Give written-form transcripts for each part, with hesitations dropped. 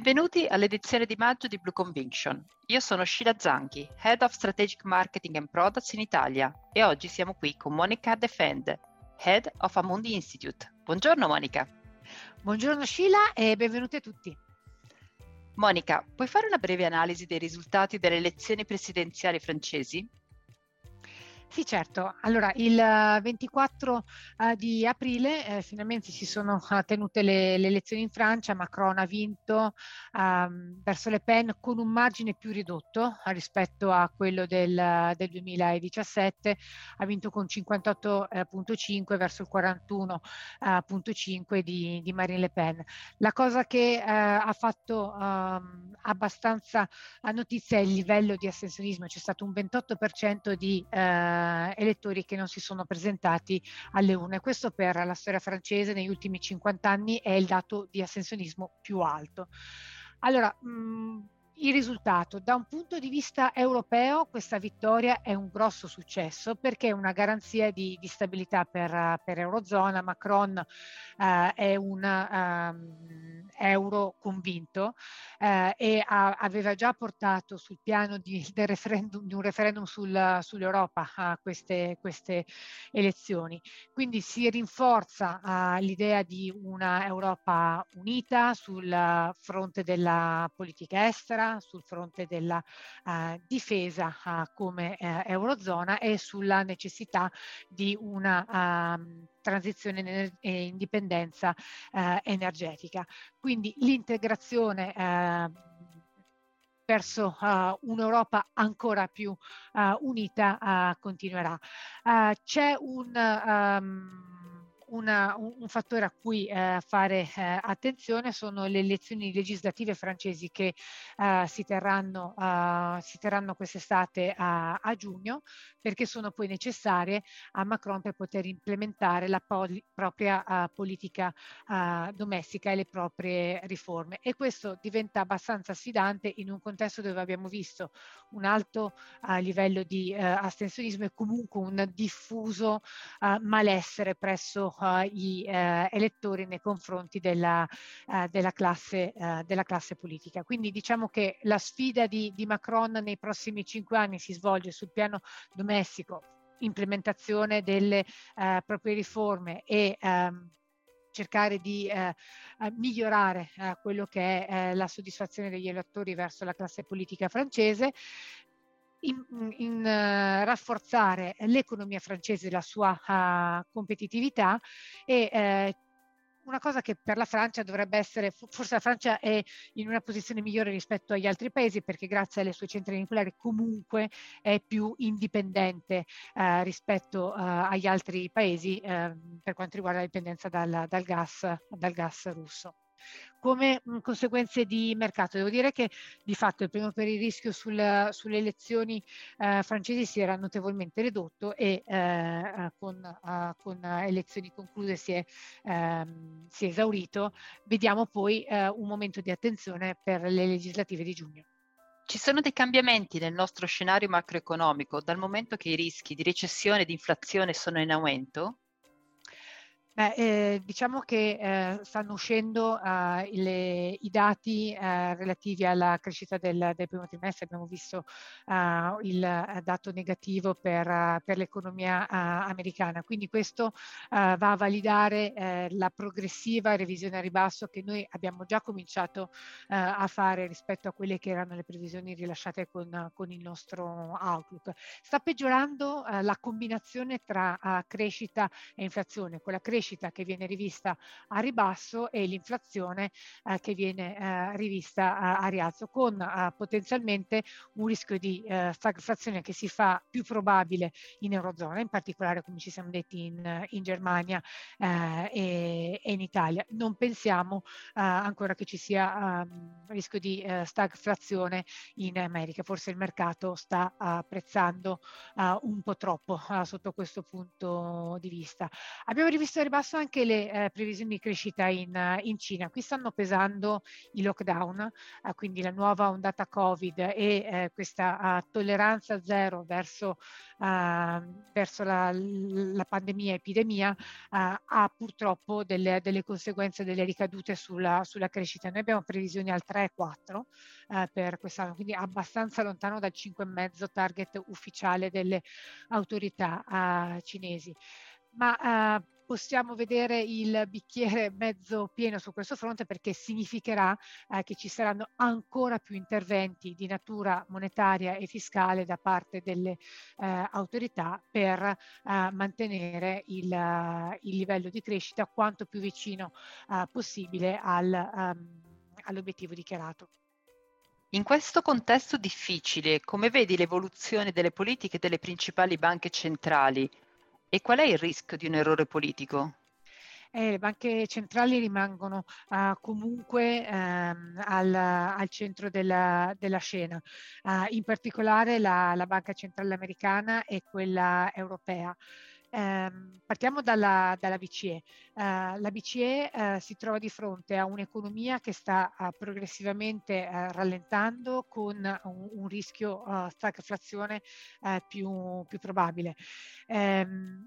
Benvenuti all'edizione di maggio di Blue Conviction. Io sono Sheila Zanchi, Head of Strategic Marketing and Products in Italia, e oggi siamo qui con Monica Defend, Head of Amundi Institute. Buongiorno Monica. Buongiorno Sheila e benvenuti a tutti. Monica, puoi fare una breve analisi dei risultati delle elezioni presidenziali francesi? Sì, certo. Allora, il 24 di aprile finalmente si sono tenute le elezioni in Francia. Macron ha vinto verso Le Pen con un margine più ridotto rispetto a quello del 2017. Ha vinto con 58,5 verso il 41,5 di Marine Le Pen. La cosa che ha fatto abbastanza notizia è il livello di astensionismo. C'è stato un 28% di elettori che non si sono presentati alle urne. Questo per la storia francese negli ultimi 50 anni è il dato di astensionismo più alto. Allora, il risultato, da un punto di vista europeo, questa vittoria è un grosso successo perché è una garanzia di stabilità per Eurozona. Macron è euro convinto e aveva già portato sul piano di un referendum sull'Europa a queste elezioni. Quindi si rinforza l'idea di una Europa unita sul fronte della politica estera, sul fronte della difesa come Eurozona e sulla necessità di una transizione e indipendenza energetica. Quindi l'integrazione verso un'Europa ancora più unita continuerà. C'è un fattore a cui fare attenzione, sono le elezioni legislative francesi che si terranno quest'estate a giugno, perché sono poi necessarie a Macron per poter implementare la propria politica domestica e le proprie riforme. E questo diventa abbastanza sfidante in un contesto dove abbiamo visto un alto livello di astensionismo e comunque un diffuso malessere presso gli elettori nei confronti della classe politica. Quindi diciamo che la sfida di Macron nei prossimi 5 anni si svolge sul piano domestico, implementazione delle proprie riforme e cercare di migliorare quello che è la soddisfazione degli elettori verso la classe politica francese, rafforzare l'economia francese, la sua competitività e una cosa che per la Francia dovrebbe essere, forse la Francia è in una posizione migliore rispetto agli altri paesi perché grazie alle sue centrali nucleari comunque è più indipendente rispetto agli altri paesi per quanto riguarda la dipendenza dal gas russo. Come conseguenze di mercato, devo dire che di fatto il premio per il rischio sulle elezioni francesi si era notevolmente ridotto e con elezioni concluse si è esaurito. Vediamo poi un momento di attenzione per le legislative di giugno. Ci sono dei cambiamenti nel nostro scenario macroeconomico dal momento che i rischi di recessione e di inflazione sono in aumento? Diciamo che stanno uscendo i dati relativi alla crescita del primo trimestre. Abbiamo visto il dato negativo per l'economia americana, quindi questo va a validare la progressiva revisione a ribasso che noi abbiamo già cominciato a fare rispetto a quelle che erano le previsioni rilasciate con il nostro outlook. Sta peggiorando la combinazione tra crescita e inflazione, quella crescita che viene rivista a ribasso e l'inflazione che viene rivista a rialzo, con potenzialmente un rischio di stagflazione che si fa più probabile in Eurozona, in particolare come ci siamo detti in Germania e in Italia. Non pensiamo ancora che ci sia rischio di stagflazione in America, forse il mercato sta apprezzando un po' troppo sotto questo punto di vista. Abbiamo rivisto ribasso anche le previsioni di crescita in Cina. Qui stanno pesando i lockdown, quindi la nuova ondata Covid e questa tolleranza zero verso la pandemia, epidemia, ha purtroppo delle conseguenze, delle ricadute sulla crescita. Noi abbiamo previsioni al 3,4 per quest'anno, quindi abbastanza lontano dal 5,5 target ufficiale delle autorità cinesi. Ma possiamo vedere il bicchiere mezzo pieno su questo fronte, perché significherà che ci saranno ancora più interventi di natura monetaria e fiscale da parte delle autorità per mantenere il livello di crescita quanto più vicino possibile all'obiettivo dichiarato. In questo contesto difficile, come vedi l'evoluzione delle politiche delle principali banche centrali? E qual è il rischio di un errore politico? Le banche centrali rimangono comunque al centro della scena. In particolare la banca centrale americana e quella europea. Partiamo dalla BCE. La BCE si trova di fronte a un'economia che sta progressivamente rallentando, con un rischio stagflazione più probabile.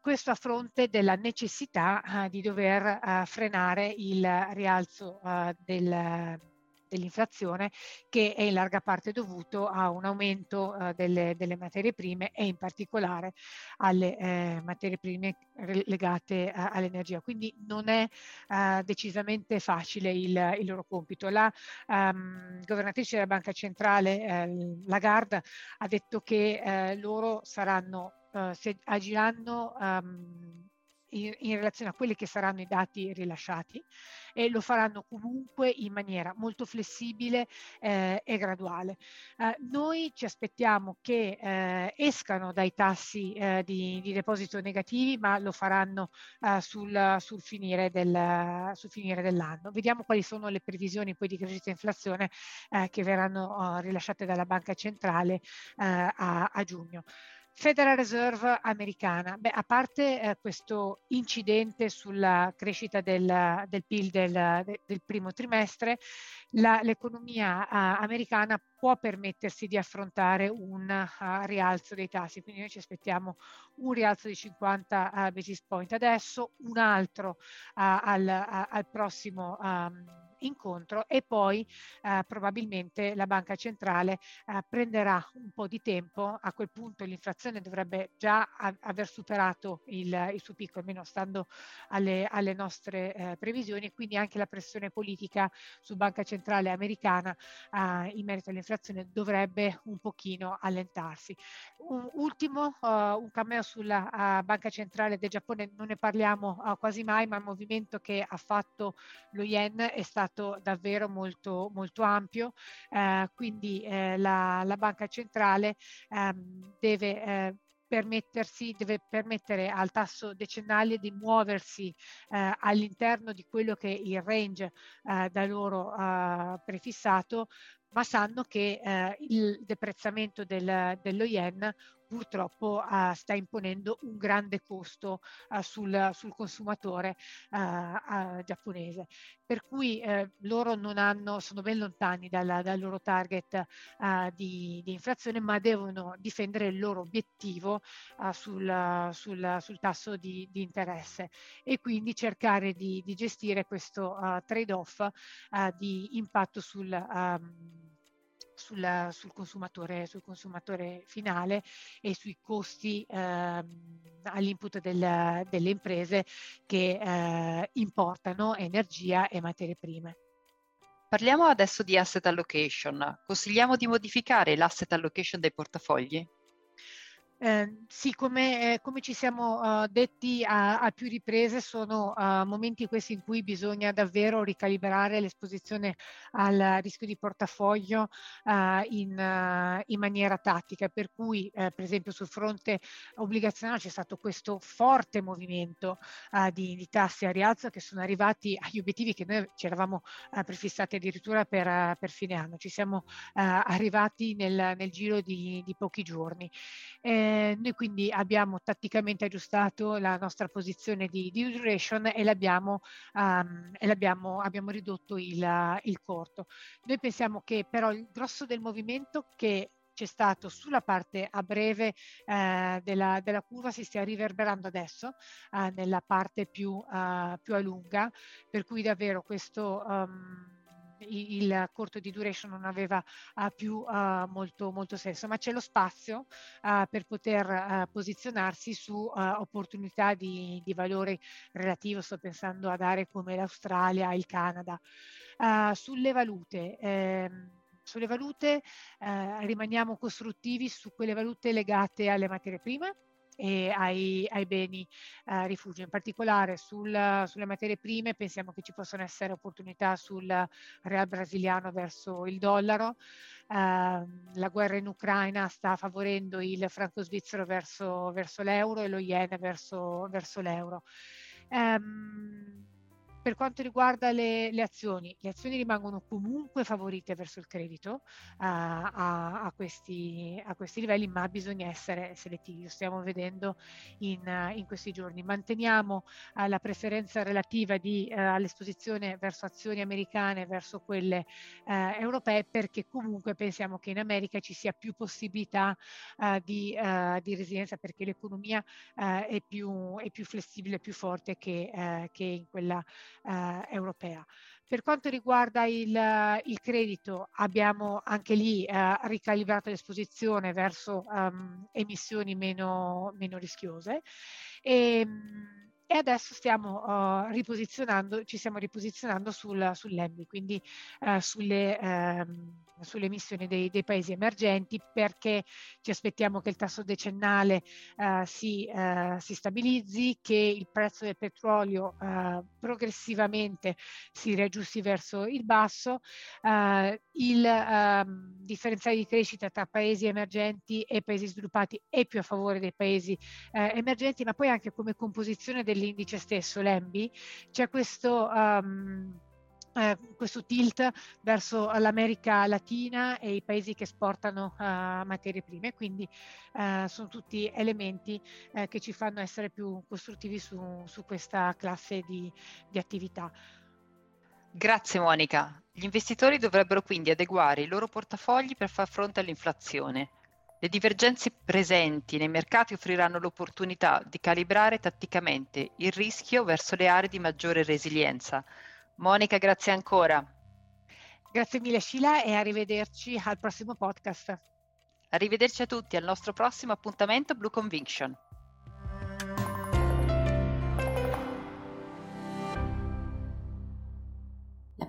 Questo a fronte della necessità di dover frenare il rialzo dell'inflazione, che è in larga parte dovuto a un aumento delle materie prime e in particolare alle materie prime legate all'energia. Quindi non è decisamente facile il loro compito. La governatrice della Banca Centrale, Lagarde, ha detto che loro saranno, se agiranno in relazione a quelli che saranno i dati rilasciati, e lo faranno comunque in maniera molto flessibile e graduale. Noi ci aspettiamo che escano dai tassi di deposito negativi, ma lo faranno sul finire dell'anno. Vediamo quali sono le previsioni poi di crescita e inflazione che verranno rilasciate dalla Banca Centrale a giugno. Federal Reserve americana. A parte questo incidente sulla crescita del PIL del primo trimestre, l'economia americana può permettersi di affrontare un rialzo dei tassi, quindi noi ci aspettiamo un rialzo di 50 basis point adesso, un altro al prossimo incontro, e poi probabilmente la banca centrale prenderà un po' di tempo. A quel punto l'inflazione dovrebbe già aver superato il suo picco, almeno stando alle nostre previsioni, quindi anche la pressione politica su banca centrale americana in merito all'inflazione dovrebbe un pochino allentarsi. Un cameo sulla banca centrale del Giappone, non ne parliamo quasi mai, ma il movimento che ha fatto lo yen è stato davvero molto, molto ampio, quindi la banca centrale deve permettere al tasso decennale di muoversi all'interno di quello che è il range da loro prefissato, ma sanno che il deprezzamento dello yen purtroppo sta imponendo un grande costo sul consumatore giapponese, per cui loro sono ben lontani dal loro target di inflazione, ma devono difendere il loro obiettivo sul tasso di interesse, e quindi cercare di gestire questo trade-off di impatto sul consumatore finale e sui costi all'input delle imprese che importano energia e materie prime. Parliamo adesso di asset allocation. Consigliamo di modificare l'asset allocation dei portafogli? Sì, come ci siamo detti a più riprese, sono momenti questi in cui bisogna davvero ricalibrare l'esposizione al rischio di portafoglio in maniera tattica, per cui per esempio sul fronte obbligazionario c'è stato questo forte movimento di tassi a rialzo, che sono arrivati agli obiettivi che noi ci eravamo prefissati addirittura per fine anno. Ci siamo arrivati nel giro di pochi giorni. Noi quindi abbiamo tatticamente aggiustato la nostra posizione di duration e abbiamo ridotto il corto. Noi pensiamo che però il grosso del movimento che c'è stato sulla parte a breve della curva si stia riverberando adesso nella parte più a lunga, per cui davvero questo il corto di duration non aveva più molto, molto senso, ma c'è lo spazio per poter posizionarsi su opportunità di valore relativo. Sto pensando ad aree come l'Australia, il Canada. Sulle valute rimaniamo costruttivi su quelle valute legate alle materie prime e ai beni rifugio. In particolare sulle materie prime pensiamo che ci possono essere opportunità sul real brasiliano verso il dollaro. La guerra in Ucraina sta favorendo il franco svizzero verso l'euro e lo yen verso l'euro. Per quanto riguarda le azioni rimangono comunque favorite verso il credito a questi livelli, ma bisogna essere selettivi. Lo stiamo vedendo in questi giorni. Manteniamo la preferenza relativa all'esposizione verso azioni americane, verso quelle europee, perché comunque pensiamo che in America ci sia più possibilità di resilienza, perché l'economia è più flessibile, più forte che in quella europea. Per quanto riguarda il credito, abbiamo anche lì ricalibrato l'esposizione verso emissioni meno rischiose e adesso ci stiamo riposizionando sull'EMI, quindi sulle emissioni dei paesi emergenti, perché ci aspettiamo che il tasso decennale si stabilizzi, che il prezzo del petrolio progressivamente si riaggiusti verso il basso, il differenziale di crescita tra paesi emergenti e paesi sviluppati è più a favore dei paesi emergenti, ma poi anche come composizione dell'indice stesso, l'EMBI, c'è questo tilt verso l'America Latina e i paesi che esportano materie prime, quindi sono tutti elementi che ci fanno essere più costruttivi su questa classe di attività. Grazie Monica. Gli investitori dovrebbero quindi adeguare i loro portafogli per far fronte all'inflazione. Le divergenze presenti nei mercati offriranno l'opportunità di calibrare tatticamente il rischio verso le aree di maggiore resilienza. Monica, grazie ancora. Grazie mille Sheila e arrivederci al prossimo podcast. Arrivederci a tutti al nostro prossimo appuntamento Blue Conviction. La